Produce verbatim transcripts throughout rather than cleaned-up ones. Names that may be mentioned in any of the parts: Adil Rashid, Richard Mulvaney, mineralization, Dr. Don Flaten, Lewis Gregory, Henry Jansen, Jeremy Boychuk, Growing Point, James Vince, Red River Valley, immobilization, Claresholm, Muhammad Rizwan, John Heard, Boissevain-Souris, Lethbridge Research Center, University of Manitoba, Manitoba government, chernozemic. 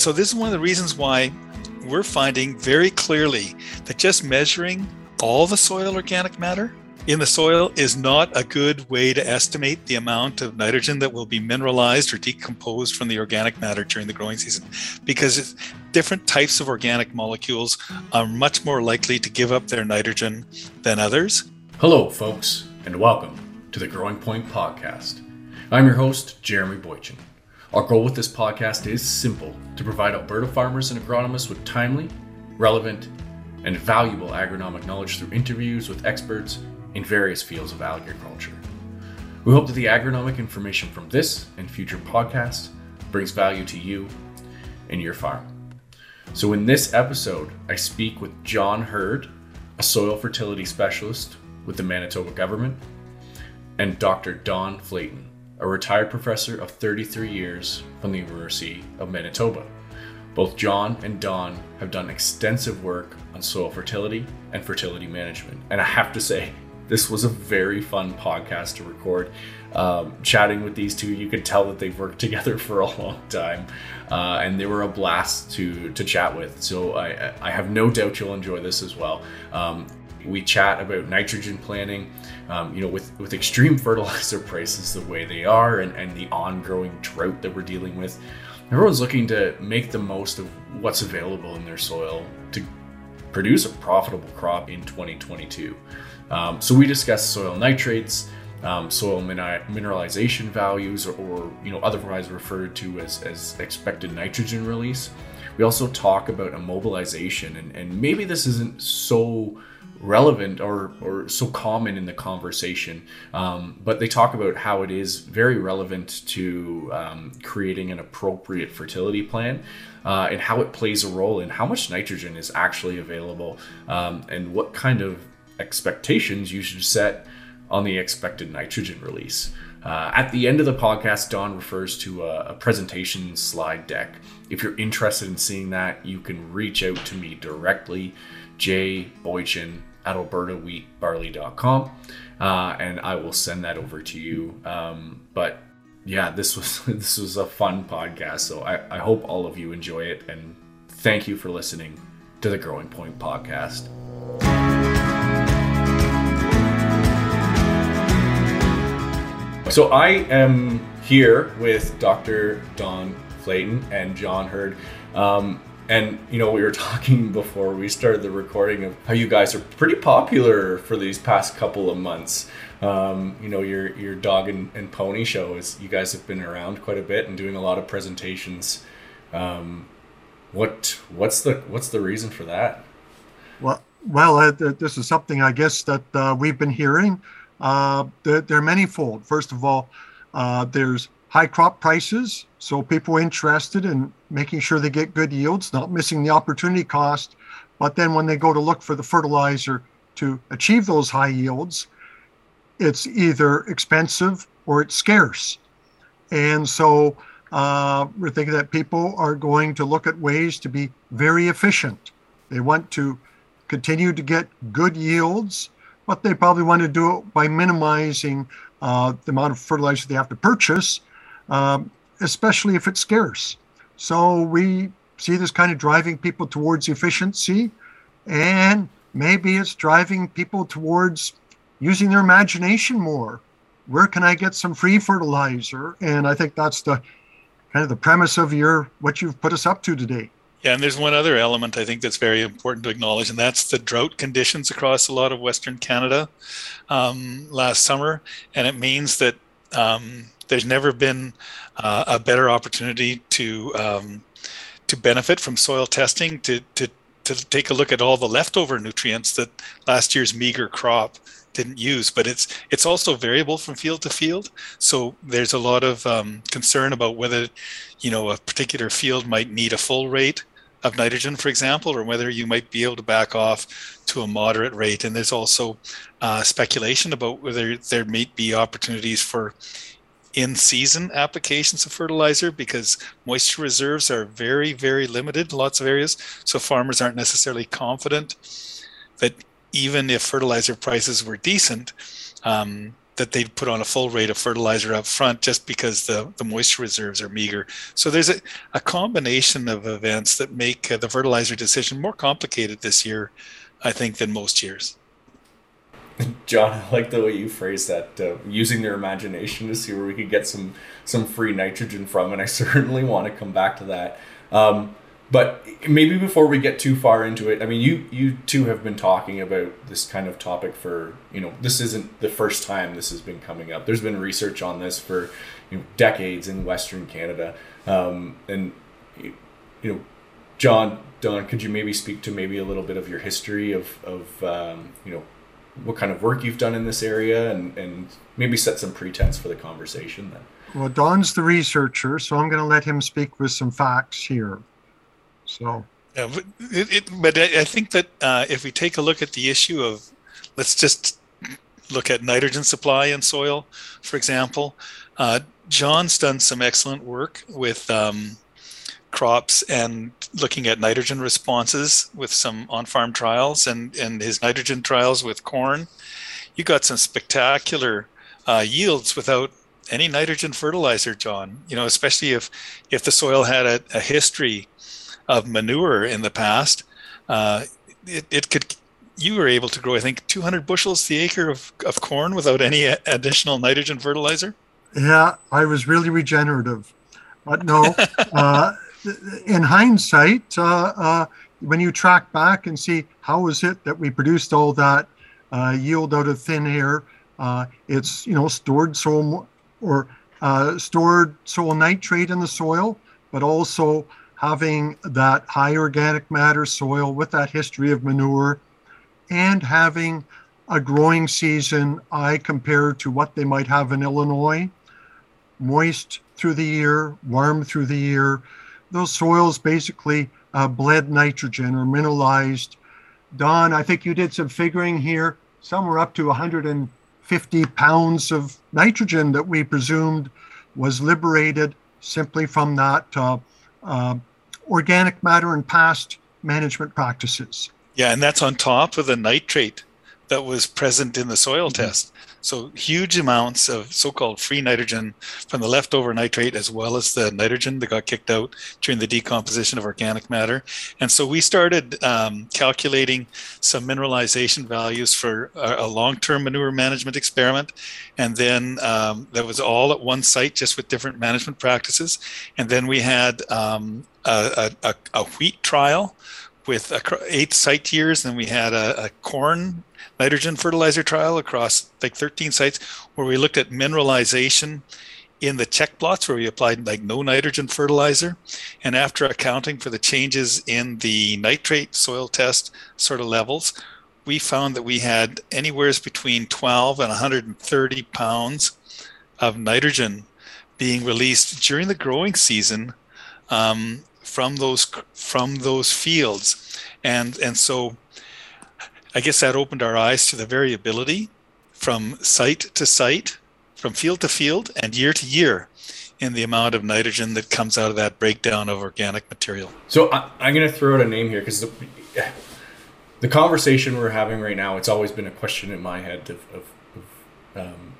so this is one of the reasons why we're finding very clearly that just measuring all the soil organic matter in the soil is not a good way to estimate the amount of nitrogen that will be mineralized or decomposed from the organic matter during the growing season, because different types of organic molecules are much more likely to give up their nitrogen than others. Hello, folks, and welcome to the Growing Point podcast. I'm your host, Jeremy Boychuk. Our goal with this podcast is simple: to provide Alberta farmers and agronomists with timely, relevant, and valuable agronomic knowledge through interviews with experts in various fields of agriculture. We hope that the agronomic information from this and future podcasts brings value to you and your farm. So in this episode, I speak with John Heard, a soil fertility specialist with the Manitoba government, and Doctor Don Flaten, a retired professor of thirty-three years from the University of Manitoba. Both John and Don have done extensive work on soil fertility and fertility management. And I have to say, this was a very fun podcast to record. Um, chatting with these two, you could tell that they've worked together for a long time, uh, and they were a blast to to chat with. So I, I have no doubt you'll enjoy this as well. Um, we chat about nitrogen planning, um, you know, with, with extreme fertilizer prices the way they are, and, and the ongoing drought that we're dealing with. Everyone's looking to make the most of what's available in their soil to produce a profitable crop in twenty twenty-two. Um, so we discuss soil nitrates, um, soil min- mineralization values, or, or you know, otherwise referred to as, as expected nitrogen release. We also talk about immobilization, and, and maybe this isn't so relevant or, or so common in the conversation, um, but they talk about how it is very relevant to um, creating an appropriate fertility plan, uh, and how it plays a role in how much nitrogen is actually available, um, and what kind of expectations you should set on the expected nitrogen release. Uh, at the end of the podcast, Don refers to a, a presentation slide deck. If you're interested in seeing that, you can reach out to me directly, jboychin at alberta wheat barley dot com, uh, and I will send that over to you. Um, but yeah, this was this was a fun podcast, so I, I hope all of you enjoy it, and thank you for listening to the Growing Point podcast. So I am here with Doctor Don Flaten and John Heard. Um, and, you know, we were talking before we started the recording of how you guys are pretty popular for these past couple of months. Um, you know, your your dog and, and pony show, is you guys have been around quite a bit and doing a lot of presentations. Um, what what's the what's the reason for that? Well, well, uh, this is something, I guess, that uh, we've been hearing. Uh, they're, they're manifold. First of all, uh, there's high crop prices, so people are interested in making sure they get good yields, not missing the opportunity cost. But then when they go to look for the fertilizer to achieve those high yields, it's either expensive or it's scarce. And so uh, we're thinking that people are going to look at ways to be very efficient. They want to continue to get good yields, but they probably want to do it by minimizing uh, the amount of fertilizer they have to purchase, um, especially if it's scarce. So we see this kind of driving people towards efficiency, and maybe it's driving people towards using their imagination more. Where can I get some free fertilizer? And I think that's the kind of the premise of your what you've put us up to today. Yeah, and there's one other element I think that's very important to acknowledge, and that's the drought conditions across a lot of Western Canada um, last summer. And it means that um, there's never been uh, a better opportunity to um, to benefit from soil testing, to, to, to take a look at all the leftover nutrients that last year's meager crop didn't use. But it's it's also variable from field to field, so there's a lot of um, concern about whether, you know, a particular field might need a full rate of nitrogen, for example, or whether you might be able to back off to a moderate rate. And there's also uh, speculation about whether there may be opportunities for in-season applications of fertilizer, because moisture reserves are very, very limited in lots of areas. So farmers aren't necessarily confident that even if fertilizer prices were decent, um, that they'd put on a full rate of fertilizer up front just because the, the moisture reserves are meager. So there's a, a combination of events that make uh, the fertilizer decision more complicated this year, I think, than most years. John, I like the way you phrased that, uh, using their imagination to see where we could get some some free nitrogen from, and I certainly want to come back to that. Um, but maybe before we get too far into it, I mean, you you two have been talking about this kind of topic for, you know, this isn't the first time this has been coming up. There's been research on this for, you know, decades in Western Canada. Um, and, you know, John, Don, could you maybe speak to maybe a little bit of your history of, of um, you know, what kind of work you've done in this area, and, and maybe set some pretense for the conversation then. Well, Don's the researcher, so I'm going to let him speak with some facts here. So, yeah, but, it, it, but I, I think that uh, if we take a look at the issue of, let's just look at nitrogen supply in soil, for example, uh, John's done some excellent work with um, crops and looking at nitrogen responses with some on-farm trials, and, and his nitrogen trials with corn. You got some spectacular uh, yields without any nitrogen fertilizer, John, you know, especially if, if the soil had a, a history of manure in the past. Uh, it, it could, you were able to grow, I think, two hundred bushels the acre of, of corn without any additional nitrogen fertilizer. Yeah, I was really regenerative, but no, uh, in hindsight, uh, uh, when you track back and see how is it that we produced all that uh, yield out of thin air, uh, it's, you know, stored soil or uh, stored soil nitrate in the soil, but also having that high organic matter soil with that history of manure, and having a growing season, I compare to what they might have in Illinois, moist through the year, warm through the year. Those soils basically uh, bled nitrogen or mineralized. Don, I think you did some figuring here. Some were up to one hundred fifty pounds of nitrogen that we presumed was liberated simply from that uh, uh, organic matter and past management practices. Yeah, and that's on top of the nitrate that was present in the soil mm-hmm. test. So huge amounts of so-called free nitrogen from the leftover nitrate, as well as the nitrogen that got kicked out during the decomposition of organic matter. And so we started um, calculating some mineralization values for a, a long-term manure management experiment. And then um, that was all at one site, just with different management practices. And then we had um, a, a, a wheat trial with eight site years, and we had a, a corn nitrogen fertilizer trial across like thirteen sites, where we looked at mineralization in the check plots, where we applied like no nitrogen fertilizer. And after accounting for the changes in the nitrate soil test sort of levels, we found that we had anywhere between twelve and one hundred thirty pounds of nitrogen being released during the growing season um, from those from those fields. And and so I guess that opened our eyes to the variability from site to site, from field to field, and year to year in the amount of nitrogen that comes out of that breakdown of organic material. So I, I'm going to throw out a name here, because the, the conversation we're having right now, it's always been a question in my head of, of, of um,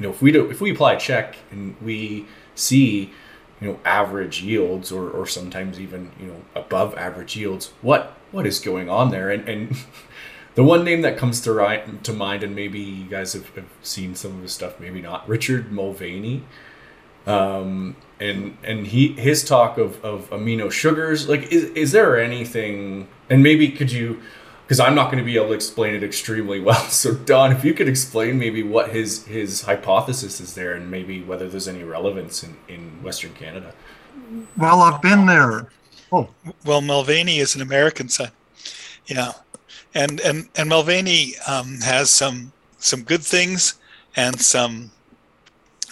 you know, if we do, if we apply a check and we see, you know, average yields, or, or sometimes even, you know, above average yields, what, what is going on there? And, and the one name that comes to, right, to mind, and maybe you guys have, have seen some of his stuff, maybe not, Richard Mulvaney, um, and and he his talk of, of amino sugars. Like, is is there anything? And maybe could you, because I'm not going to be able to explain it extremely well. So Don, if you could explain maybe what his his hypothesis is there, and maybe whether there's any relevance in, in Western Canada. Well, I've been there. Oh, well, Mulvaney is an American son. Yeah. And and and Mulvaney um, has some some good things and some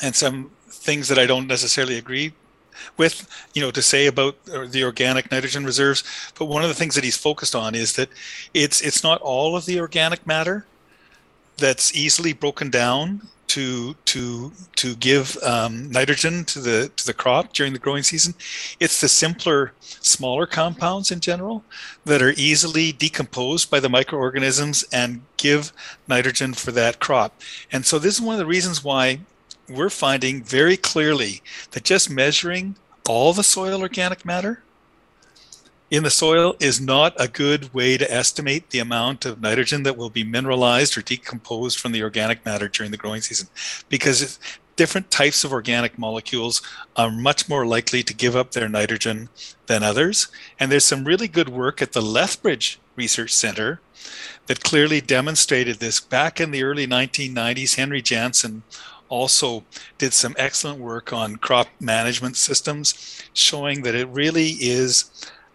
and some things that I don't necessarily agree with, you know, to say about the organic nitrogen reserves. But one of the things that he's focused on is that it's it's not all of the organic matter that's easily broken down to to to give um, nitrogen to the to the crop during the growing season. It's the simpler, smaller compounds in general that are easily decomposed by the microorganisms and give nitrogen for that crop. And so this is one of the reasons why we're finding very clearly that just measuring all the soil organic matter in the soil is not a good way to estimate the amount of nitrogen that will be mineralized or decomposed from the organic matter during the growing season, because different types of organic molecules are much more likely to give up their nitrogen than others. And there's some really good work at the Lethbridge Research Center that clearly demonstrated this. Back in the early nineteen nineties, Henry Jansen also did some excellent work on crop management systems, showing that it really is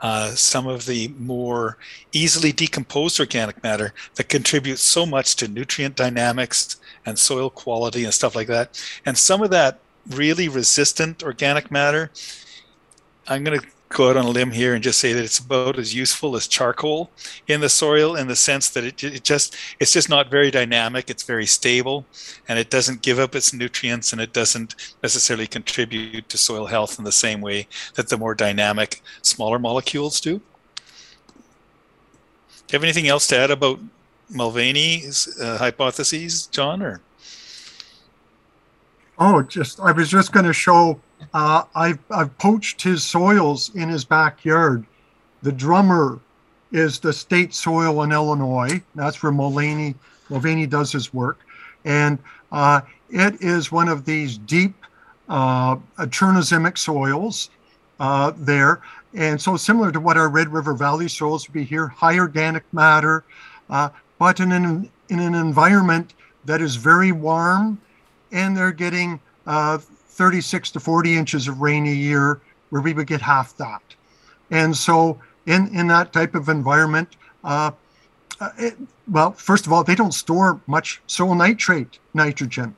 uh, some of the more easily decomposed organic matter that contributes so much to nutrient dynamics and soil quality and stuff like that. And some of that really resistant organic matter, I'm going to go out on a limb here and just say that it's about as useful as charcoal in the soil, in the sense that it, it just it's just not very dynamic, it's very stable, and it doesn't give up its nutrients, and it doesn't necessarily contribute to soil health in the same way that the more dynamic, smaller molecules do. Do you have anything else to add about Mulvaney's uh, hypotheses, John? Or oh, just I was just going to show. Uh, I've, I've poached his soils in his backyard. The drummer is the state soil in Illinois. That's where Mulvaney, Mulvaney does his work. And uh, it is one of these deep uh, chernozemic soils uh, there. And so similar to what our Red River Valley soils would be here, high organic matter, uh, but in an, in an environment that is very warm, and they're getting uh, thirty-six to forty inches of rain a year, where we would get half that. And so in, in that type of environment, uh, it, well, first of all, they don't store much soil nitrate nitrogen.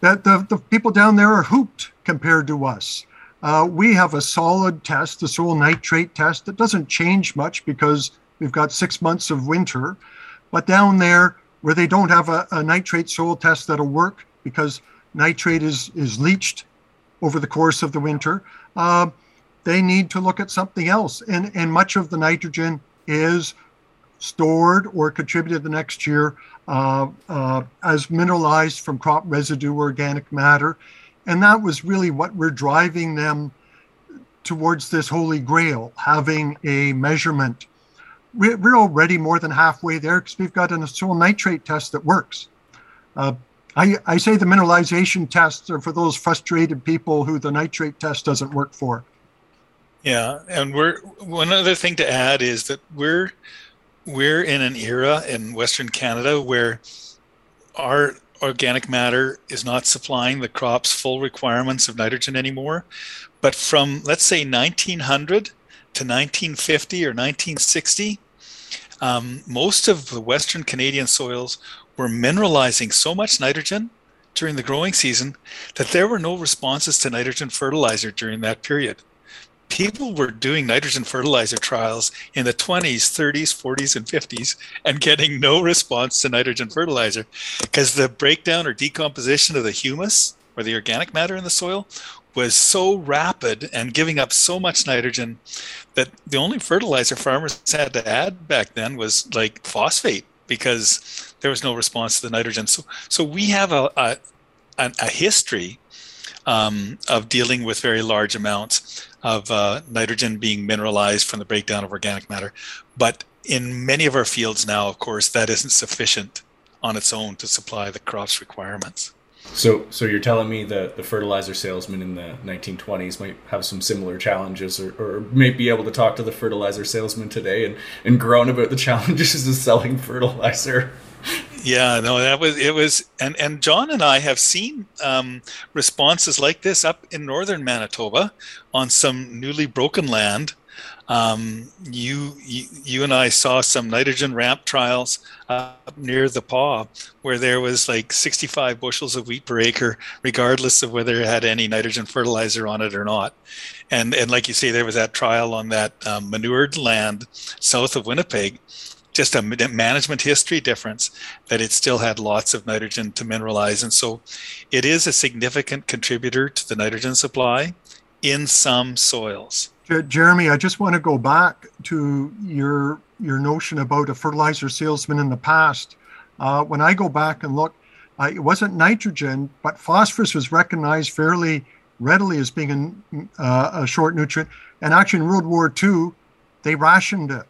That the, the people down there are hooped compared to us. Uh, we have a solid test, the soil nitrate test, that doesn't change much because we've got six months of winter. But down there where they don't have a, a nitrate soil test that'll work, because nitrate is, is leached over the course of the winter, uh, they need to look at something else. And, and much of the nitrogen is stored or contributed the next year uh, uh, as mineralized from crop residue organic matter. And that was really what we're driving them towards this holy grail, having a measurement. We're, we're already more than halfway there because we've got a soil nitrate test that works. Uh, I, I say the mineralization tests are for those frustrated people who the nitrate test doesn't work for. Yeah, and we're one other thing to add is that we're we're in an era in Western Canada where our organic matter is not supplying the crop's full requirements of nitrogen anymore. But from, let's say, nineteen hundred to nineteen fifty or nineteen sixty, um, most of the Western Canadian soils were mineralizing so much nitrogen during the growing season that there were no responses to nitrogen fertilizer during that period. People were doing nitrogen fertilizer trials in the twenties, thirties, forties, and fifties and getting no response to nitrogen fertilizer because the breakdown or decomposition of the humus or the organic matter in the soil was so rapid and giving up so much nitrogen that the only fertilizer farmers had to add back then was like phosphate, because there was no response to the nitrogen. So, so we have a, a, a history um, of dealing with very large amounts of uh, nitrogen being mineralized from the breakdown of organic matter. But in many of our fields now, of course, that isn't sufficient on its own to supply the crop's requirements. So, so you're telling me that the fertilizer salesman in the nineteen twenties might have some similar challenges, or, or may be able to talk to the fertilizer salesman today and, and groan about the challenges of selling fertilizer. Yeah, no, that was, it was, and, and John and I have seen um, responses like this up in northern Manitoba on some newly broken land. Um, you, you, you and I saw some nitrogen ramp trials up near the Paw, where there was like sixty-five bushels of wheat per acre, regardless of whether it had any nitrogen fertilizer on it or not. And, and like you say, there was that trial on that um, manured land south of Winnipeg, just a management history difference, that it still had lots of nitrogen to mineralize. And so it is a significant contributor to the nitrogen supply in some soils. Jeremy, I just want to go back to your your notion about a fertilizer salesman in the past. Uh, when I go back and look, uh, it wasn't nitrogen, but phosphorus was recognized fairly readily as being an, uh, a short nutrient. And actually in World War Two, they rationed it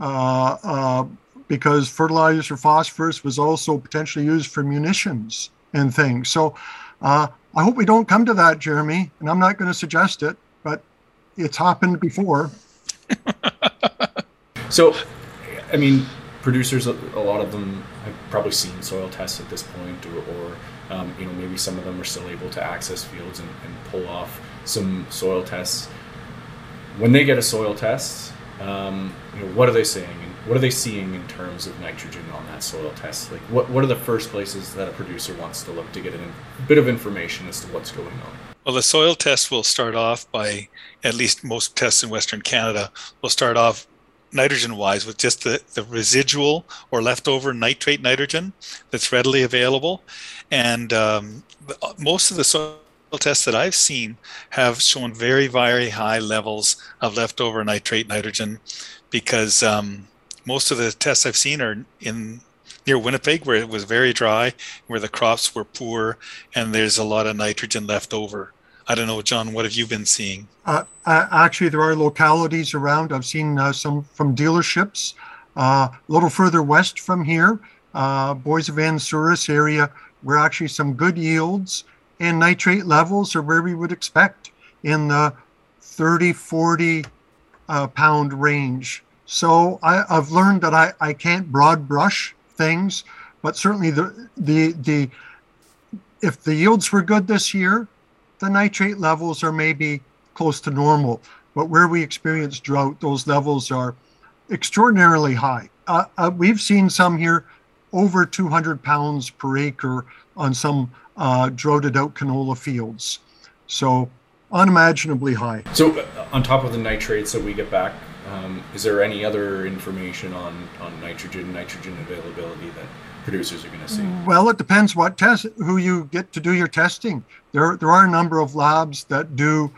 uh, uh, because fertilizer phosphorus was also potentially used for munitions and things. So uh, I hope we don't come to that, Jeremy, and I'm not going to suggest it, but it's happened before. So, I mean, producers, a lot of them have probably seen soil tests at this point, or, or um, you know, maybe some of them are still able to access fields and, and pull off some soil tests. When they get a soil test, um, you know, what are they saying? What are they seeing in terms of nitrogen on that soil test? Like, what, what are the first places that a producer wants to look to get a bit of information as to what's going on? Well, the soil test will start off by, at least most tests in Western Canada, will start off nitrogen-wise with just the, the residual or leftover nitrate nitrogen that's readily available. And um, most of the soil tests that I've seen have shown very, very high levels of leftover nitrate nitrogen, because um, most of the tests I've seen are in near Winnipeg, where it was very dry, where the crops were poor, and there's a lot of nitrogen left over. I don't know, John, what have you been seeing? Uh, actually, there are localities around. I've seen uh, some from dealerships uh, a little further west from here, uh, Boissevain-Souris area, where actually some good yields and nitrate levels are where we would expect, in the thirty, forty uh, pound range. So I, I've learned that I, I can't broad brush things, but certainly the the the if the yields were good this year, the nitrate levels are maybe close to normal. But where we experience drought, those levels are extraordinarily high. Uh, uh, we've seen some here over two hundred pounds per acre on some uh, droughted out canola fields, so unimaginably high. So uh, on top of the nitrates that we get back, Um, is there any other information on, on nitrogen, nitrogen availability that producers are going to see? Well, it depends what test, who you get to do your testing. There, there are a number of labs that do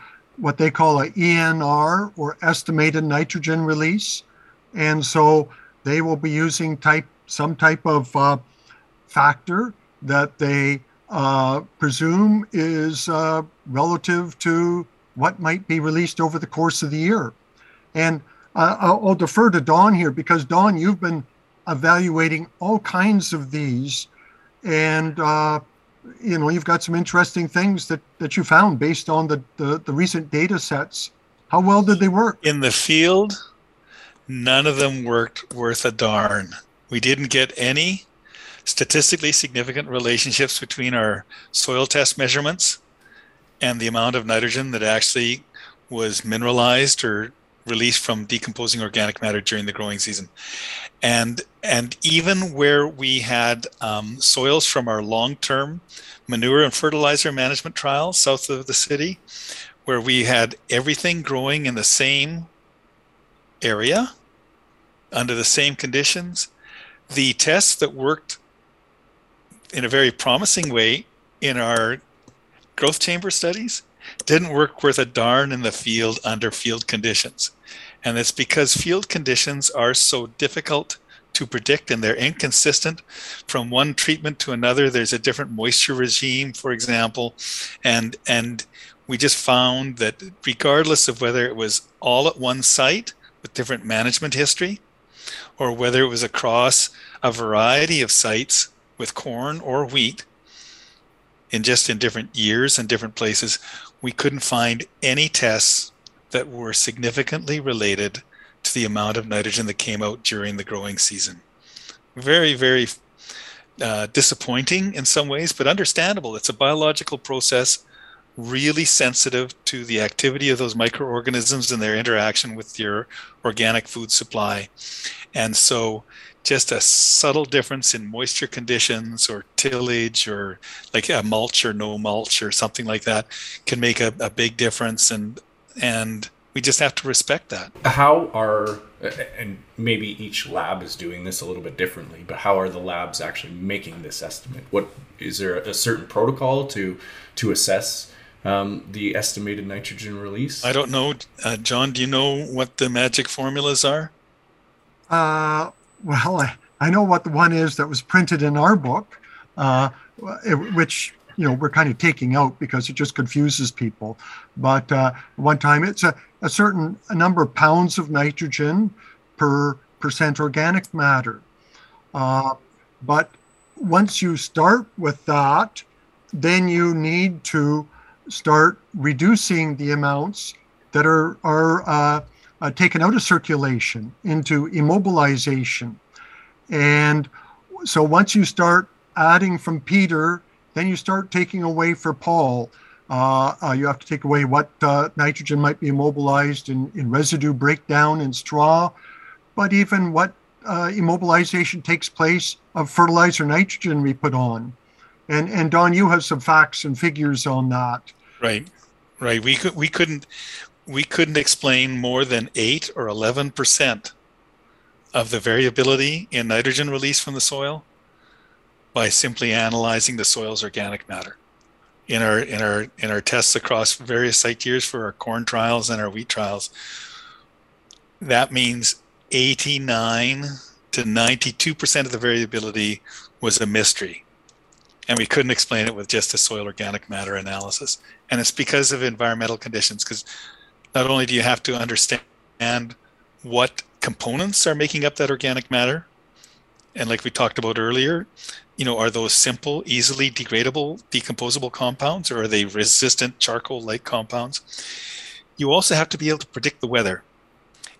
what they call a E N R, or estimated nitrogen release. And so they will be using type, some type of uh, factor that they uh, presume is uh, relative to what might be released over the course of the year. And Uh, I'll defer to Don here, because Don, you've been evaluating all kinds of these, and uh, you know, you've got some interesting things that, that you found based on the, the, the recent data sets. How well did they work? In the field, none of them worked worth a darn. We didn't get any statistically significant relationships between our soil test measurements and the amount of nitrogen that actually was mineralized or released from decomposing organic matter during the growing season. And and even where we had um, soils from our long-term manure and fertilizer management trials south of the city, where we had everything growing in the same area, under the same conditions, the tests that worked in a very promising way in our growth chamber studies didn't work worth a darn in the field under field conditions. And that's because field conditions are so difficult to predict, and they're inconsistent from one treatment to another. There's a different moisture regime, for example, and and we just found that regardless of whether it was all at one site with different management history, or whether it was across a variety of sites with corn or wheat, in just in different years and different places, we couldn't find any tests that were significantly related to the amount of nitrogen that came out during the growing season. Very, very uh, disappointing in some ways, but understandable. It's a biological process, really sensitive to the activity of those microorganisms and their interaction with your organic food supply. And so just a subtle difference in moisture conditions or tillage, or like a mulch or no mulch or something like that, can make a, a big difference. And and we just have to respect that. How are, and maybe each lab is doing this a little bit differently, but how are the labs actually making this estimate? What is there a certain protocol to to assess um, the estimated nitrogen release? I don't know. Uh, John, do you know what the magic formulas are? Uh, well, I, I know what the one is that was printed in our book, uh, it, which... you know, we're kind of taking out because it just confuses people. But uh, one time it's a, a certain number of pounds of nitrogen per percent organic matter. Uh, but once you start with that, then you need to start reducing the amounts that are, are uh, uh, taken out of circulation into immobilization. And so once you start adding from Peter, then you start taking away for Paul. Uh, uh, you have to take away what uh, nitrogen might be immobilized in, in residue breakdown in straw, but even what uh, immobilization takes place of fertilizer nitrogen we put on. And and Don, you have some facts and figures on that. Right, right. We could we couldn't we couldn't explain more than eight or eleven percent of the variability in nitrogen release from the soil by simply analyzing the soil's organic matter. In our in our in our tests across various site years for our corn trials and our wheat trials, that means eighty-nine to ninety-two percent of the variability was a mystery, and we couldn't explain it with just a soil organic matter analysis. And it's because of environmental conditions, because not only do you have to understand what components are making up that organic matter, and like we talked about earlier, you know, are those simple, easily degradable, decomposable compounds, or are they resistant charcoal-like compounds? You also have to be able to predict the weather.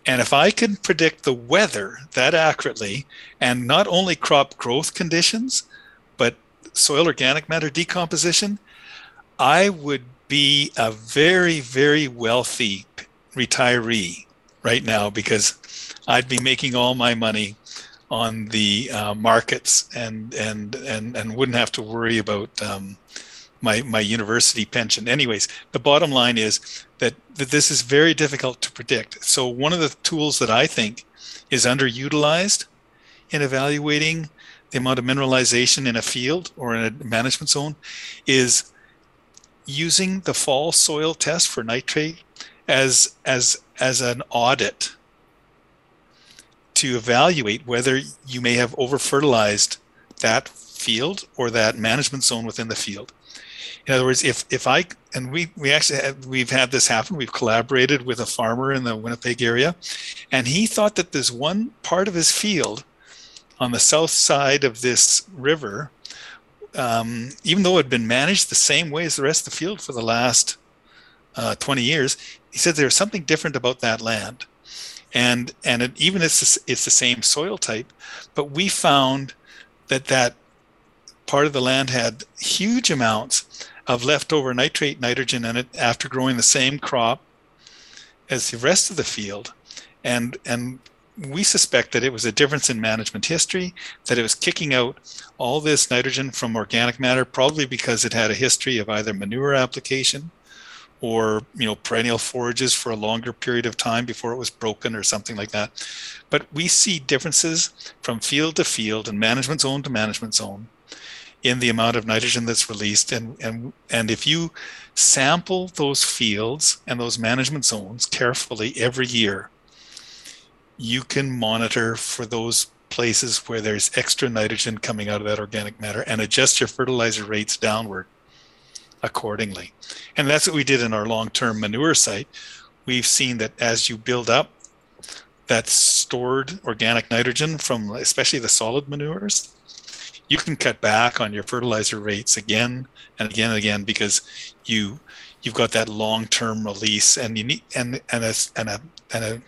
And if I can predict the weather that accurately, and not only crop growth conditions, but soil organic matter decomposition, I would be a very, very wealthy retiree right now, because I'd be making all my money on the uh, markets and, and and and wouldn't have to worry about um, my my university pension. Anyways, the bottom line is that, that this is very difficult to predict. So one of the tools that I think is underutilized in evaluating the amount of mineralization in a field or in a management zone is using the fall soil test for nitrate as as as an audit to evaluate whether you may have over-fertilized that field or that management zone within the field. In other words, if if I, and we we actually, have, we've had this happen, we've collaborated with a farmer in the Winnipeg area, and he thought that this one part of his field on the south side of this river, um, even though it had been managed the same way as the rest of the field for the last uh, twenty years, he said there was something different about that land. And and it, even it's it's the same soil type, but we found that that part of the land had huge amounts of leftover nitrate nitrogen in it after growing the same crop as the rest of the field, and and we suspect that it was a difference in management history, that it was kicking out all this nitrogen from organic matter, probably because it had a history of either manure application or, you know, perennial forages for a longer period of time before it was broken or something like that. But we see differences from field to field and management zone to management zone in the amount of nitrogen that's released. And, and, and if you sample those fields and those management zones carefully every year, you can monitor for those places where there's extra nitrogen coming out of that organic matter and adjust your fertilizer rates downward accordingly. And that's what we did in our long-term manure site. We've seen that as you build up that stored organic nitrogen from especially the solid manures, you can cut back on your fertilizer rates again and again and again, because you you've got that long-term release, and you need and and a and a and a,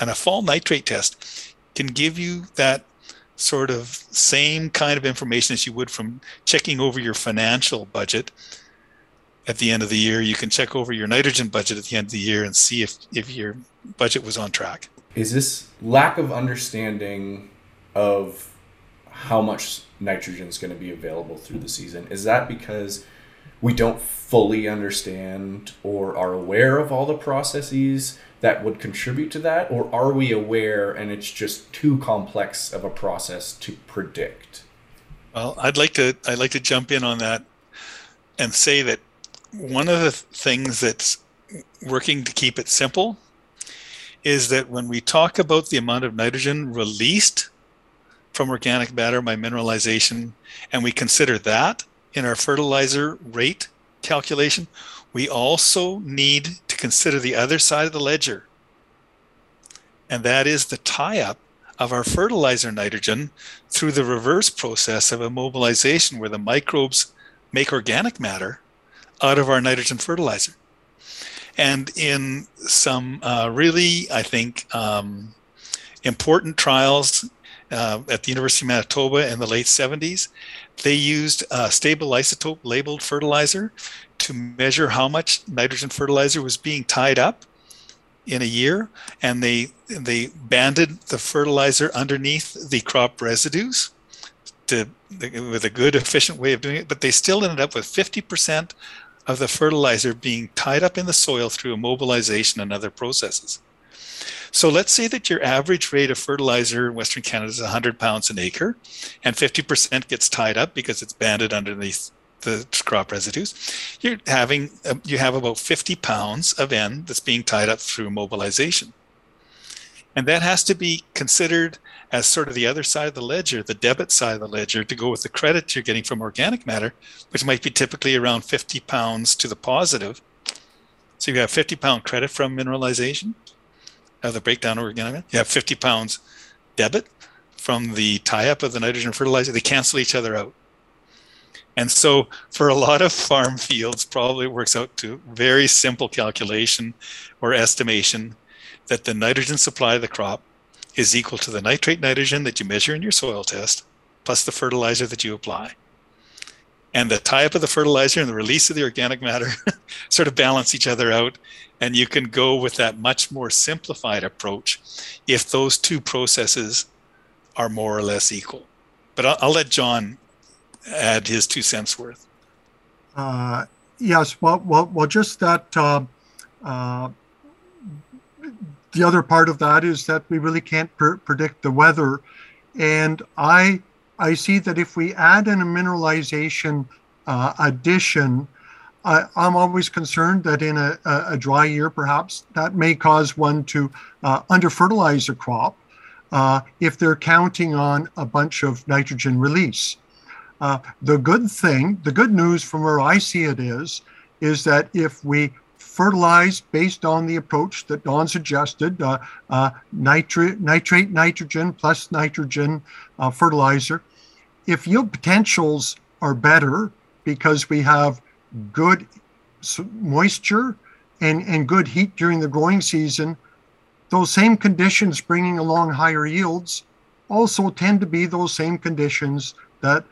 and a fall nitrate test can give you that sort of same kind of information as you would from checking over your financial budget. At the end of the year, you can check over your nitrogen budget at the end of the year and see if, if your budget was on track. Is this lack of understanding of how much nitrogen is going to be available through the season, is that because we don't fully understand or are aware of all the processes that would contribute to that? Or are we aware and it's just too complex of a process to predict? Well, I'd like to I'd like to jump in on that and say that one of the things that's working to keep it simple is that when we talk about the amount of nitrogen released from organic matter by mineralization, and we consider that in our fertilizer rate calculation, we also need to consider the other side of the ledger. And that is the tie-up of our fertilizer nitrogen through the reverse process of immobilization, where the microbes make organic matter out of our nitrogen fertilizer. And in some uh, really, I think, um, important trials uh, at the University of Manitoba in the late seventies, they used a stable isotope labeled fertilizer to measure how much nitrogen fertilizer was being tied up in a year. And they, they banded the fertilizer underneath the crop residues to, with a good, efficient way of doing it. But they still ended up with fifty percent of the fertilizer being tied up in the soil through immobilization and other processes. So let's say that your average rate of fertilizer in Western Canada is one hundred pounds an acre, and fifty percent gets tied up because it's banded underneath the crop residues. You're having, uh, you have about fifty pounds of N that's being tied up through immobilization. And that has to be considered as sort of the other side of the ledger, the debit side of the ledger, to go with the credit you're getting from organic matter, which might be typically around fifty pounds to the positive. So you have fifty pound credit from mineralization of the breakdown of organic matter. You have fifty pounds debit from the tie-up of the nitrogen fertilizer. They cancel each other out. And so for a lot of farm fields, probably works out to very simple calculation or estimation that the nitrogen supply of the crop is equal to the nitrate nitrogen that you measure in your soil test, plus the fertilizer that you apply. And the tie-up of the fertilizer and the release of the organic matter sort of balance each other out. And you can go with that much more simplified approach if those two processes are more or less equal. But I'll, I'll let John add his two cents worth. Uh, yes, well, well, well, just that uh, uh, the other part of that is that we really can't pr predict the weather. And I, I see that if we add in a mineralization uh, addition, I, I'm always concerned that in a, a dry year, perhaps, that may cause one to uh, under-fertilize a crop uh, if they're counting on a bunch of nitrogen release. Uh, the good thing, the good news from where I see it is, is that if we fertilize based on the approach that Don suggested, uh, uh, nitrate, nitrate nitrogen plus nitrogen uh, fertilizer, if yield potentials are better because we have good moisture and, and good heat during the growing season, those same conditions bringing along higher yields also tend to be those same conditions that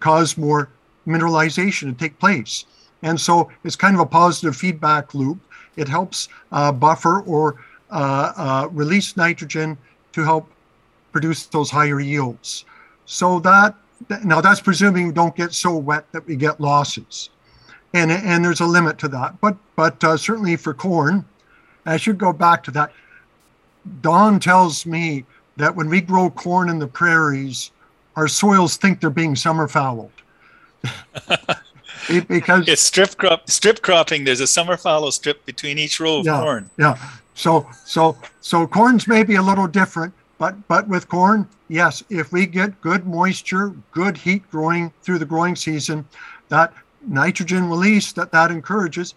cause more mineralization to take place. And so it's kind of a positive feedback loop. It helps uh, buffer or uh, uh, release nitrogen to help produce those higher yields. So that, now that's presuming we don't get so wet that we get losses. And, and there's a limit to that. But, but uh, certainly for corn, I should go back to that. Don tells me that when we grow corn in the prairies, our soils think they're being summer fouled. it, because it's strip crop, strip cropping. There's a summer fallow strip between each row of yeah, corn. Yeah. So, so, so corn's maybe a little different, but, but with corn, yes, if we get good moisture, good heat growing through the growing season, that nitrogen release that that encourages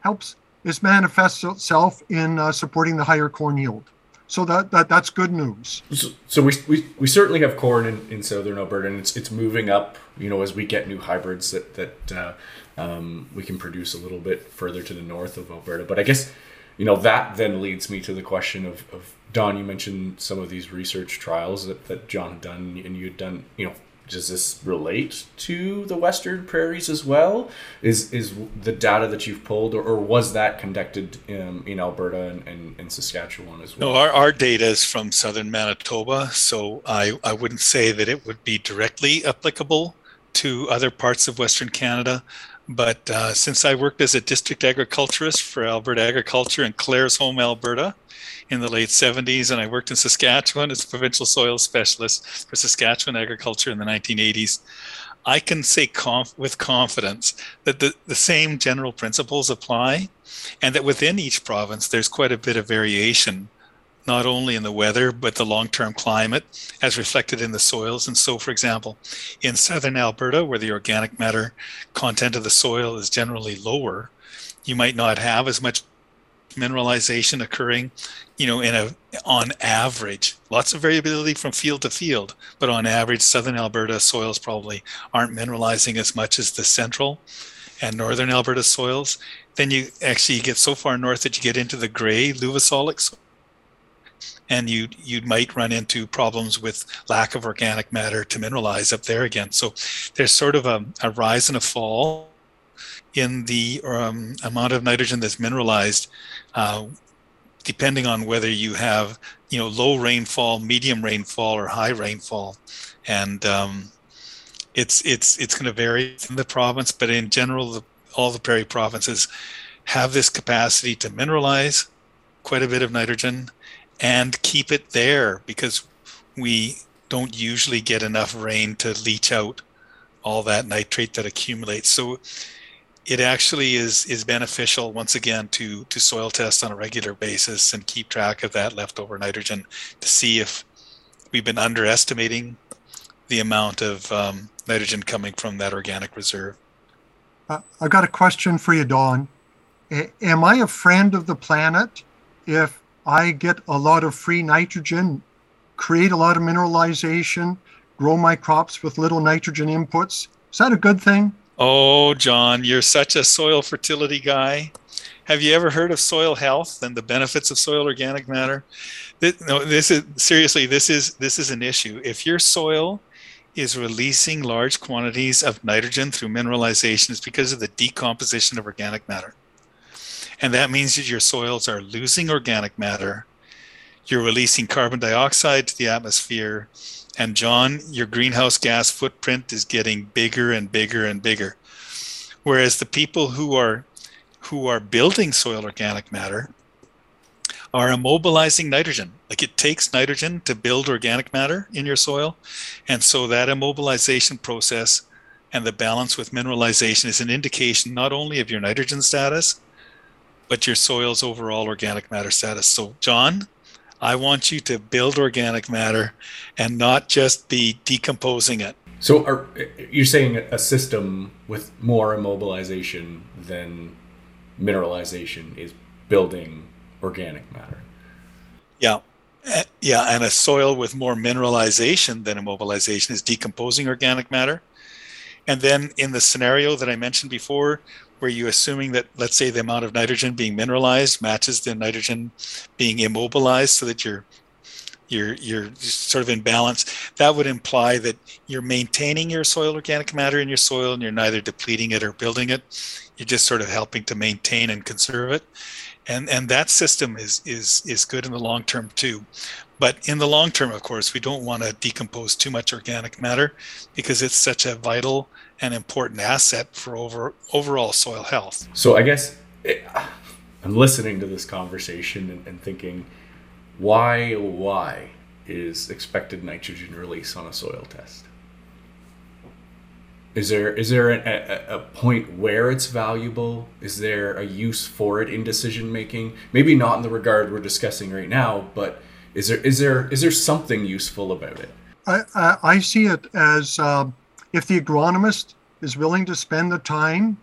helps is manifests itself in uh, supporting the higher corn yield. So that, that that's good news. So, so we, we we certainly have corn in, in southern Alberta, and it's it's moving up. You know, as we get new hybrids that that uh, um, we can produce a little bit further to the north of Alberta. But I guess, you know, that then leads me to the question of, of Don. You mentioned some of these research trials that that John had done, and you had done. You know, does this relate to the Western Prairies as well? Is is the data that you've pulled, or, or was that conducted in, in Alberta and, and, and Saskatchewan as well? No, our, our data is from southern Manitoba, so I, I wouldn't say that it would be directly applicable to other parts of Western Canada. But uh, since I worked as a district agriculturist for Alberta Agriculture in Claresholm, Alberta in the late seventies, and I worked in Saskatchewan as a provincial soil specialist for Saskatchewan agriculture in the nineteen eighties, I can say conf with confidence that the, the same general principles apply, and that within each province, there's quite a bit of variation, not only in the weather, but the long-term climate as reflected in the soils. And so, for example, in southern Alberta, where the organic matter content of the soil is generally lower, you might not have as much mineralization occurring, you know, in a, on average. Lots of variability from field to field, but on average, southern Alberta soils probably aren't mineralizing as much as the central and northern Alberta soils. Then you actually get so far north that you get into the gray luvasolic soil, and you you might run into problems with lack of organic matter to mineralize up there again. So there's sort of a, a rise and a fall in the um, amount of nitrogen that's mineralized, uh, depending on whether you have, you know, low rainfall, medium rainfall, or high rainfall. And um, it's it's it's going to vary in the province, but in general, the, all the prairie provinces have this capacity to mineralize quite a bit of nitrogen and keep it there, because we don't usually get enough rain to leach out all that nitrate that accumulates. So it actually is is beneficial, once again, to to soil test on a regular basis and keep track of that leftover nitrogen to see if we've been underestimating the amount of um, nitrogen coming from that organic reserve. Uh, I've got a question for you, Don. A- am I a friend of the planet if I get a lot of free nitrogen, create a lot of mineralization, grow my crops with little nitrogen inputs? Is that a good thing? Oh, John, you're such a soil fertility guy. Have you ever heard of soil health and the benefits of soil organic matter? This, no, this is seriously, this is this is an issue. If your soil is releasing large quantities of nitrogen through mineralization, it's because of the decomposition of organic matter. And that means that your soils are losing organic matter. You're releasing carbon dioxide to the atmosphere. And John, your greenhouse gas footprint is getting bigger and bigger and bigger. Whereas the people who are who are building soil organic matter are immobilizing nitrogen. Like, it takes nitrogen to build organic matter in your soil. And so that immobilization process and the balance with mineralization is an indication not only of your nitrogen status, but your soil's overall organic matter status. So John, I want you to build organic matter and not just be decomposing it. So are, you're saying a system with more immobilization than mineralization is building organic matter? Yeah. Yeah, and a soil with more mineralization than immobilization is decomposing organic matter. And then in the scenario that I mentioned before, were you assuming that, let's say, the amount of nitrogen being mineralized matches the nitrogen being immobilized, so that you're you're you're sort of in balance? That would imply that you're maintaining your soil organic matter in your soil, and you're neither depleting it or building it. You're just sort of helping to maintain and conserve it, and and that system is is is good in the long term too. But in the long term, of course, we don't want to decompose too much organic matter, because it's such a vital an important asset for over, overall soil health. So I guess it, I'm listening to this conversation and, and thinking, why, why is expected nitrogen release on a soil test? Is there is there a, a, a point where it's valuable? Is there a use for it in decision making? Maybe not in the regard we're discussing right now, but is there is there is there something useful about it? I I, I see it as. Uh... If the agronomist is willing to spend the time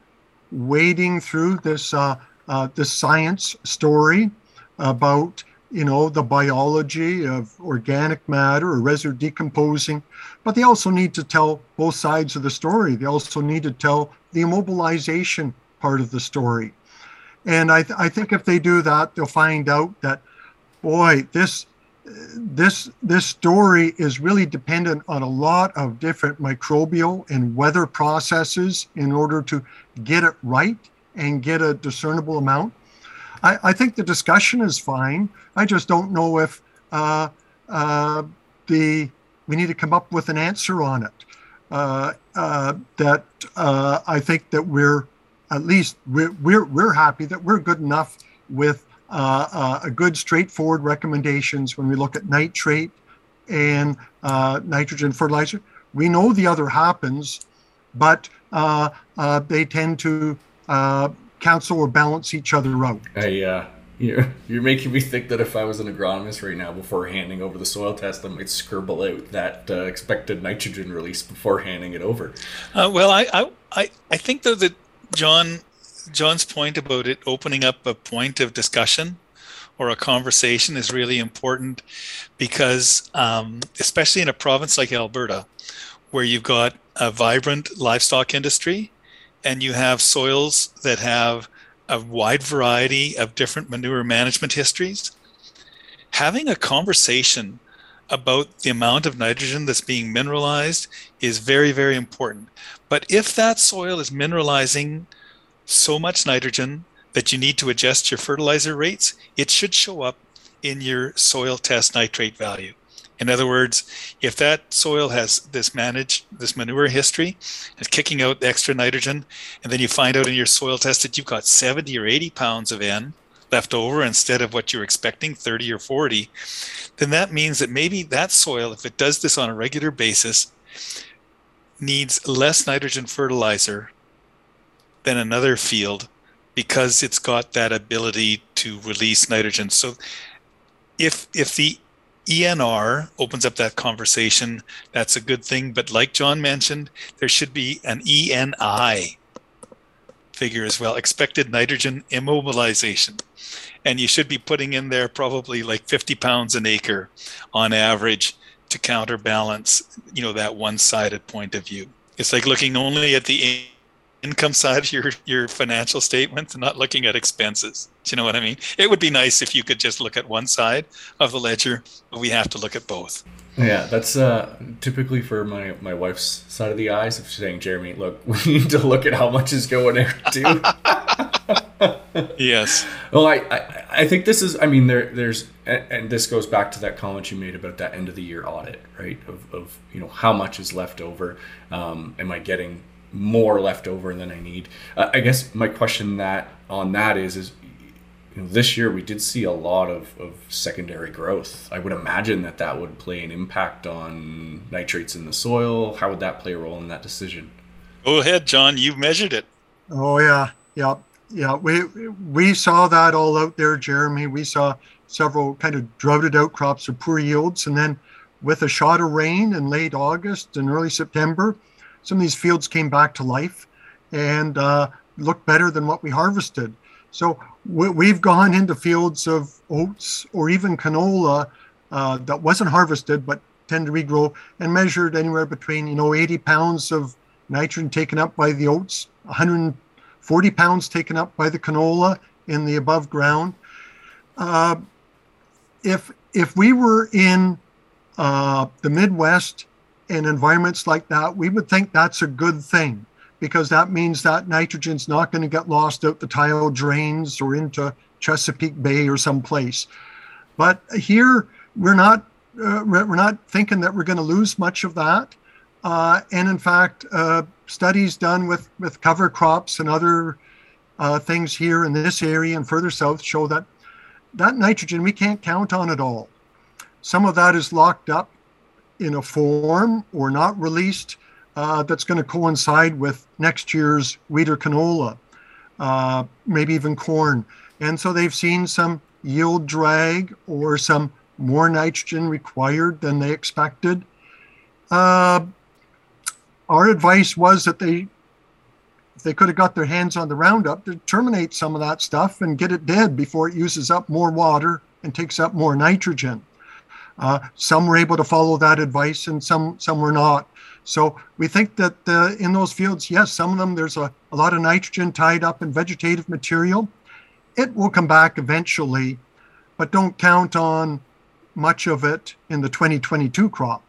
wading through this uh, uh, this science story about, you know, the biology of organic matter or residue decomposing, but they also need to tell both sides of the story. They also need to tell the immobilization part of the story. And I, th- I think if they do that, they'll find out that, boy, this This this story is really dependent on a lot of different microbial and weather processes in order to get it right and get a discernible amount. I, I think the discussion is fine. I just don't know if uh, uh, the we need to come up with an answer on it. uh, uh, that uh, I think that we're at least we're we're, we're happy that we're good enough with uh, uh, a good straightforward recommendations when we look at nitrate and uh, nitrogen fertilizer. We know the other happens, but uh, uh, they tend to uh, cancel or balance each other out. I, uh, you're, you're making me think that if I was an agronomist right now, before handing over the soil test, I might scribble out that uh, expected nitrogen release before handing it over. Uh, well, I, I, I think, though, that John, John's point about it opening up a point of discussion or a conversation is really important, because um, especially in a province like Alberta, where you've got a vibrant livestock industry and you have soils that have a wide variety of different manure management histories, having a conversation about the amount of nitrogen that's being mineralized is very, very important. But if that soil is mineralizing so much nitrogen that you need to adjust your fertilizer rates, it should show up in your soil test nitrate value. In other words, if that soil has this manage, this manure history, it's kicking out extra nitrogen, and then you find out in your soil test that you've got seventy or eighty pounds of N left over instead of what you're expecting, thirty or forty, then that means that maybe that soil, if it does this on a regular basis, needs less nitrogen fertilizer than another field, because it's got that ability to release nitrogen. So if if the E N R opens up that conversation, that's a good thing. But like John mentioned, there should be an E N I figure as well, expected nitrogen immobilization. And you should be putting in there probably like fifty pounds an acre on average to counterbalance, you know, that one-sided point of view. It's like looking only at the income side of your, your financial statements and not looking at expenses. Do you know what I mean? It would be nice if you could just look at one side of the ledger, but we have to look at both. Yeah, that's uh, typically for my, my wife's side of the eyes of saying, Jeremy, look, we need to look at how much is going there too. Yes. Well, I, I, I think this is, I mean, there there's, and, and this goes back to that comment you made about that end of the year audit, right? Of, of you know, how much is left over? Um, am I getting more left over than I need? Uh, I guess my question that on that is, is you know, this year we did see a lot of, of secondary growth. I would imagine that that would play an impact on nitrates in the soil. How would that play a role in that decision? Go ahead, John. You've measured it. Oh yeah, yeah, yeah. We we saw that all out there, Jeremy. We saw several kind of droughted out crops or poor yields, and then with a shot of rain in late August and early September, some of these fields came back to life and uh, looked better than what we harvested. So we, we've gone into fields of oats or even canola uh, that wasn't harvested but tend to regrow, and measured anywhere between, you know, eighty pounds of nitrogen taken up by the oats, one hundred forty pounds taken up by the canola in the above ground. Uh, if, if we were in uh, the Midwest, in environments like that, we would think that's a good thing, because that means that nitrogen's not going to get lost out the tile drains or into Chesapeake Bay or someplace. But here we're not uh, we're not thinking that we're going to lose much of that. Uh, and in fact, uh, studies done with with cover crops and other uh, things here in this area and further south show that that nitrogen, we can't count on it all. Some of that is locked up in a form or not released uh, that's going to coincide with next year's wheat or canola, uh, maybe even corn. And so they've seen some yield drag or some more nitrogen required than they expected. Uh, our advice was that they, if they could have got their hands on the Roundup, to terminate some of that stuff and get it dead before it uses up more water and takes up more nitrogen. Uh, some were able to follow that advice, and some some were not. So we think that uh, in those fields, yes, some of them, there's a, a lot of nitrogen tied up in vegetative material. It will come back eventually, but don't count on much of it in the twenty twenty-two crop.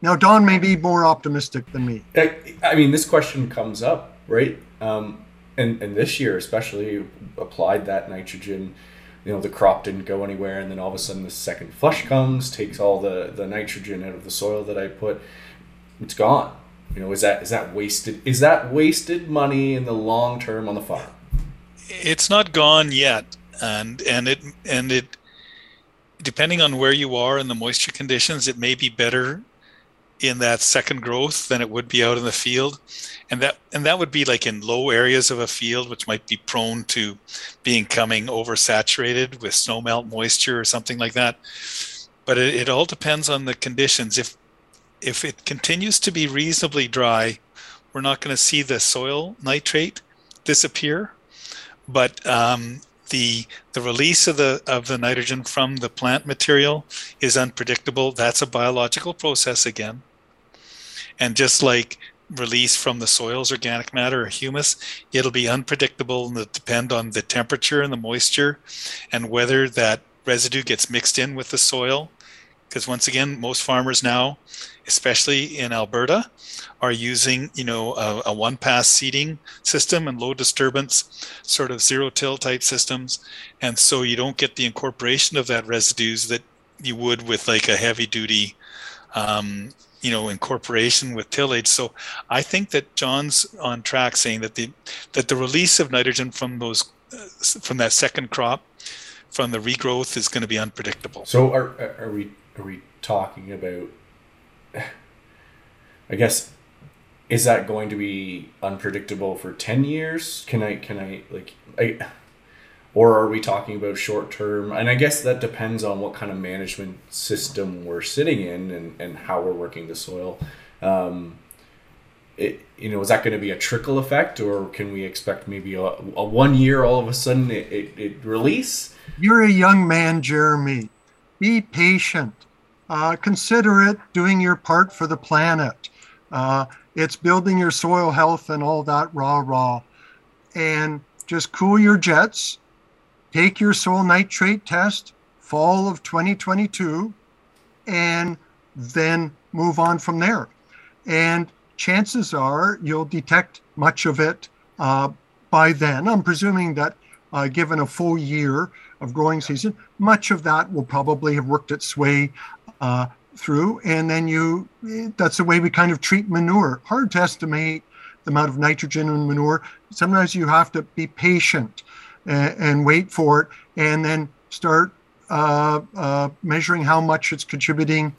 Now, Don may be more optimistic than me. I, I mean, this question comes up, right? Um, and, and this year especially, applied that nitrogen. You know, the crop didn't go anywhere, and then all of a sudden the second flush comes, takes all the, the nitrogen out of the soil that I put. it's gone. You know, is that is that wasted? Is that wasted money in the long term on the farm? It's not gone yet, and and it and it depending on where you are and the moisture conditions, it may be better in that second growth than it would be out in the field, and that and that would be like in low areas of a field, which might be prone to being coming oversaturated with snowmelt moisture or something like that. But it, it all depends on the conditions. If If it continues to be reasonably dry, we're not going to see the soil nitrate disappear, but um, the the release of the of the nitrogen from the plant material is unpredictable. That's a biological process again, and just like release from the soil's organic matter or humus, it'll be unpredictable and it'll depend on the temperature and the moisture, and whether that residue gets mixed in with the soil. Because once again, most farmers now, especially in Alberta, are using, you know, a, a one-pass seeding system and low disturbance, sort of zero-till type systems, and so you don't get the incorporation of that residues that you would with like a heavy-duty, um, you know, incorporation with tillage. So I think that John's on track saying that the that the release of nitrogen from those uh, from that second crop, from the regrowth, is going to be unpredictable. So are are we? Are we talking about, I guess, is that going to be unpredictable for ten years? Can I, can I, like, I, or are we talking about short term? And I guess that depends on what kind of management system we're sitting in and, and how we're working the soil. Um, it, you know, is that going to be a trickle effect, or can we expect maybe a, a one year all of a sudden it, it, it release? You're a young man, Jeremy. Be patient. Uh, consider it doing your part for the planet. Uh, it's building your soil health and all that rah-rah. And just cool your jets. Take your soil nitrate test, fall of twenty twenty-two, and then move on from there. And chances are you'll detect much of it uh, by then. I'm presuming that uh, given a full year of growing season, much of that will probably have worked its way uh, through. And then you, that's the way we kind of treat manure. Hard to estimate the amount of nitrogen in manure. Sometimes you have to be patient and, and wait for it, and then start uh, uh, measuring how much it's contributing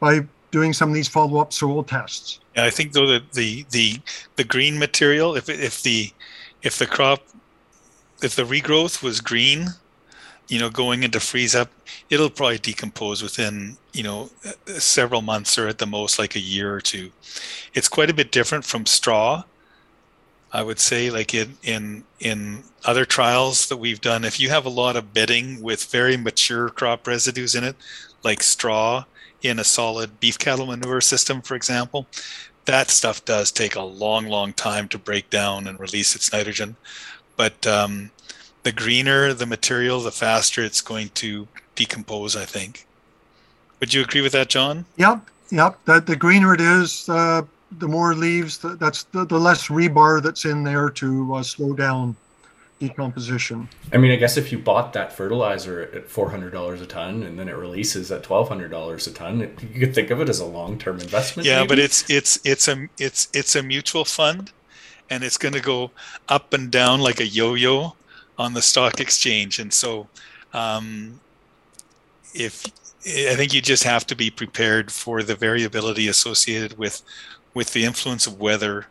by doing some of these follow-up soil tests. Yeah, I think though that the, the, the green material, if, if, the, if the crop, if the regrowth was green, you know, going into freeze up, it'll probably decompose within, you know, several months, or at the most like a year or two. It's quite a bit different from straw, I would say. Like in in in other trials that we've done, if you have a lot of bedding with very mature crop residues in it, like straw in a solid beef cattle manure system, for example, that stuff does take a long, long time to break down and release its nitrogen. But um the greener the material, the faster it's going to decompose, I think. Would you agree with that, John? Yep, yep. The, the greener it is, uh, the more leaves, the, that's the, the less rebar that's in there to uh, slow down decomposition. I mean, I guess if you bought that fertilizer at four hundred dollars a ton and then it releases at twelve hundred dollars a ton, it, you could think of it as a long-term investment. Yeah, maybe? But it's it's it's a it's it's a mutual fund, and it's going to go up and down like a yo-yo on the stock exchange. And so um, if I think you just have to be prepared for the variability associated with with the influence of weather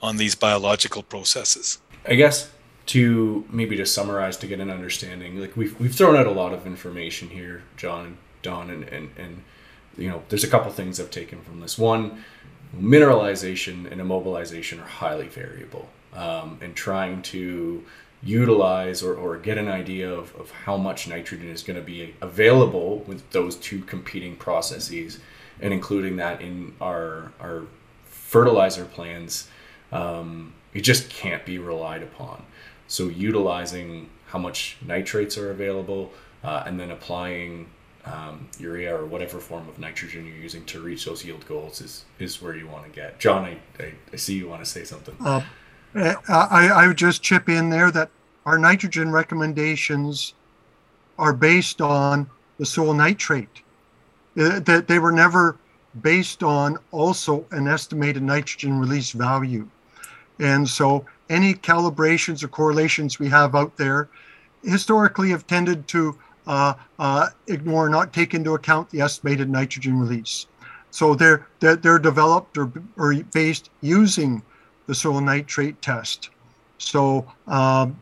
on these biological processes. I guess to maybe to summarize, to get an understanding, like we've, we've thrown out a lot of information here, John and Don, and, and, and you know, there's a couple things I've taken from this. One, mineralization and immobilization are highly variable, um, and trying to utilize or, or get an idea of, of how much nitrogen is going to be available with those two competing processes, and including that in our our fertilizer plans, um, it just can't be relied upon. So utilizing how much nitrates are available, uh, and then applying um, urea or whatever form of nitrogen you're using to reach those yield goals is is where you want to get. John, I, I, I see you want to say something. Uh- I, I would just chip in there that our nitrogen recommendations are based on the soil nitrate. That they, they were never based on also an estimated nitrogen release value. And so any calibrations or correlations we have out there historically have tended to uh, uh, ignore, not take into account the estimated nitrogen release. So they're, they're, they're developed or, or based using the soil nitrate test. So um,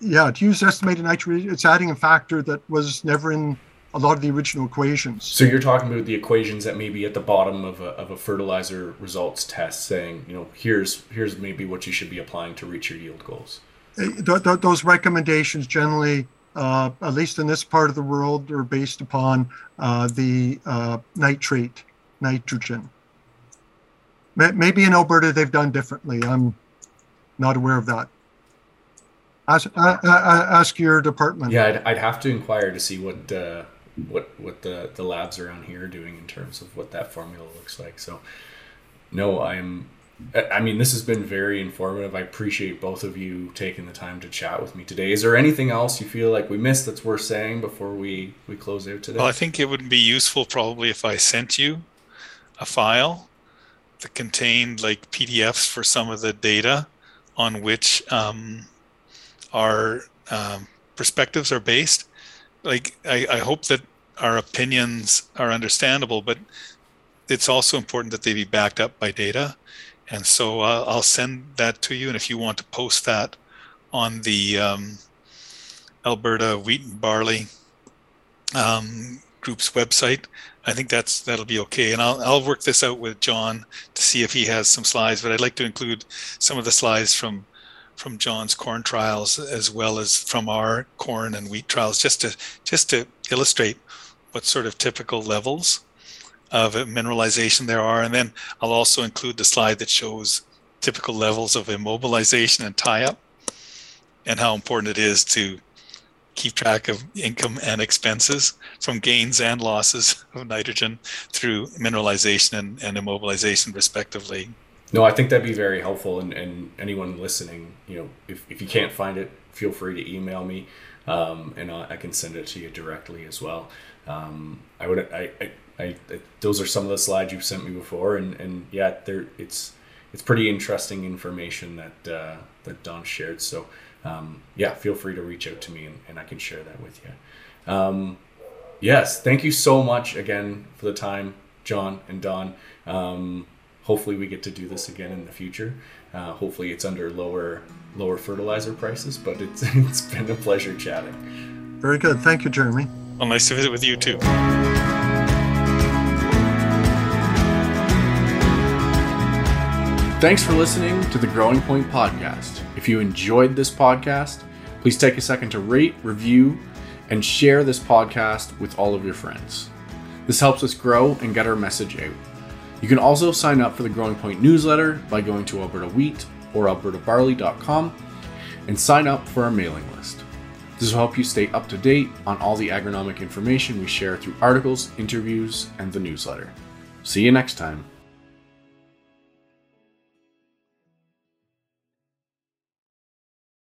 yeah, to use estimated nitrogen, it's adding a factor that was never in a lot of the original equations. So you're talking about the equations that may be at the bottom of a, of a fertilizer results test saying, you know, here's here's maybe what you should be applying to reach your yield goals. Th- th- those recommendations generally, uh, at least in this part of the world, are based upon uh, the uh, nitrate, nitrogen. Maybe in Alberta they've done differently. I'm not aware of that. Ask, uh, uh, ask your department. Yeah, I'd, I'd have to inquire to see what... Uh... what what the the labs around here are doing in terms of what that formula looks like. So no, I'm I mean this has been very informative. I appreciate both of you taking the time to chat with me today. Is there anything else you feel like we missed that's worth saying before we we close out today? Well, I think it would be useful probably if I sent you a file that contained like P D Fs for some of the data on which um our um perspectives are based. Like, I, I hope that our opinions are understandable, but it's also important that they be backed up by data. And so uh, I'll send that to you. And if you want to post that on the um, Alberta Wheat and Barley um, group's website, I think that's that'll be okay. And I'll, I'll work this out with John to see if he has some slides, but I'd like to include some of the slides from from John's corn trials as well as from our corn and wheat trials, just to just to illustrate what sort of typical levels of mineralization there are. And then I'll also include the slide that shows typical levels of immobilization and tie-up and how important it is to keep track of income and expenses from gains and losses of nitrogen through mineralization and, and immobilization respectively. No, I think that'd be very helpful. And, and anyone listening, you know, if, if you can't find it, feel free to email me um, and I, I can send it to you directly as well. Um, I would, I, I, I, those are some of the slides you've sent me before. And, and yeah, there it's, it's pretty interesting information that, uh, that Don shared. So um, yeah, feel free to reach out to me and, and I can share that with you. Um, yes. Thank you so much again for the time, John and Don. Um, Hopefully we get to do this again in the future. Uh, hopefully it's under lower lower fertilizer prices, but it's it's been a pleasure chatting. Very good. Thank you, Jeremy. Well, nice to visit with you too. Thanks for listening to the Growing Point podcast. If you enjoyed this podcast, please take a second to rate, review, and share this podcast with all of your friends. This helps us grow and get our message out. You can also sign up for the Growing Point newsletter by going to Alberta Wheat or alberta barley dot com and sign up for our mailing list. This will help you stay up to date on all the agronomic information we share through articles, interviews, and the newsletter. See you next time.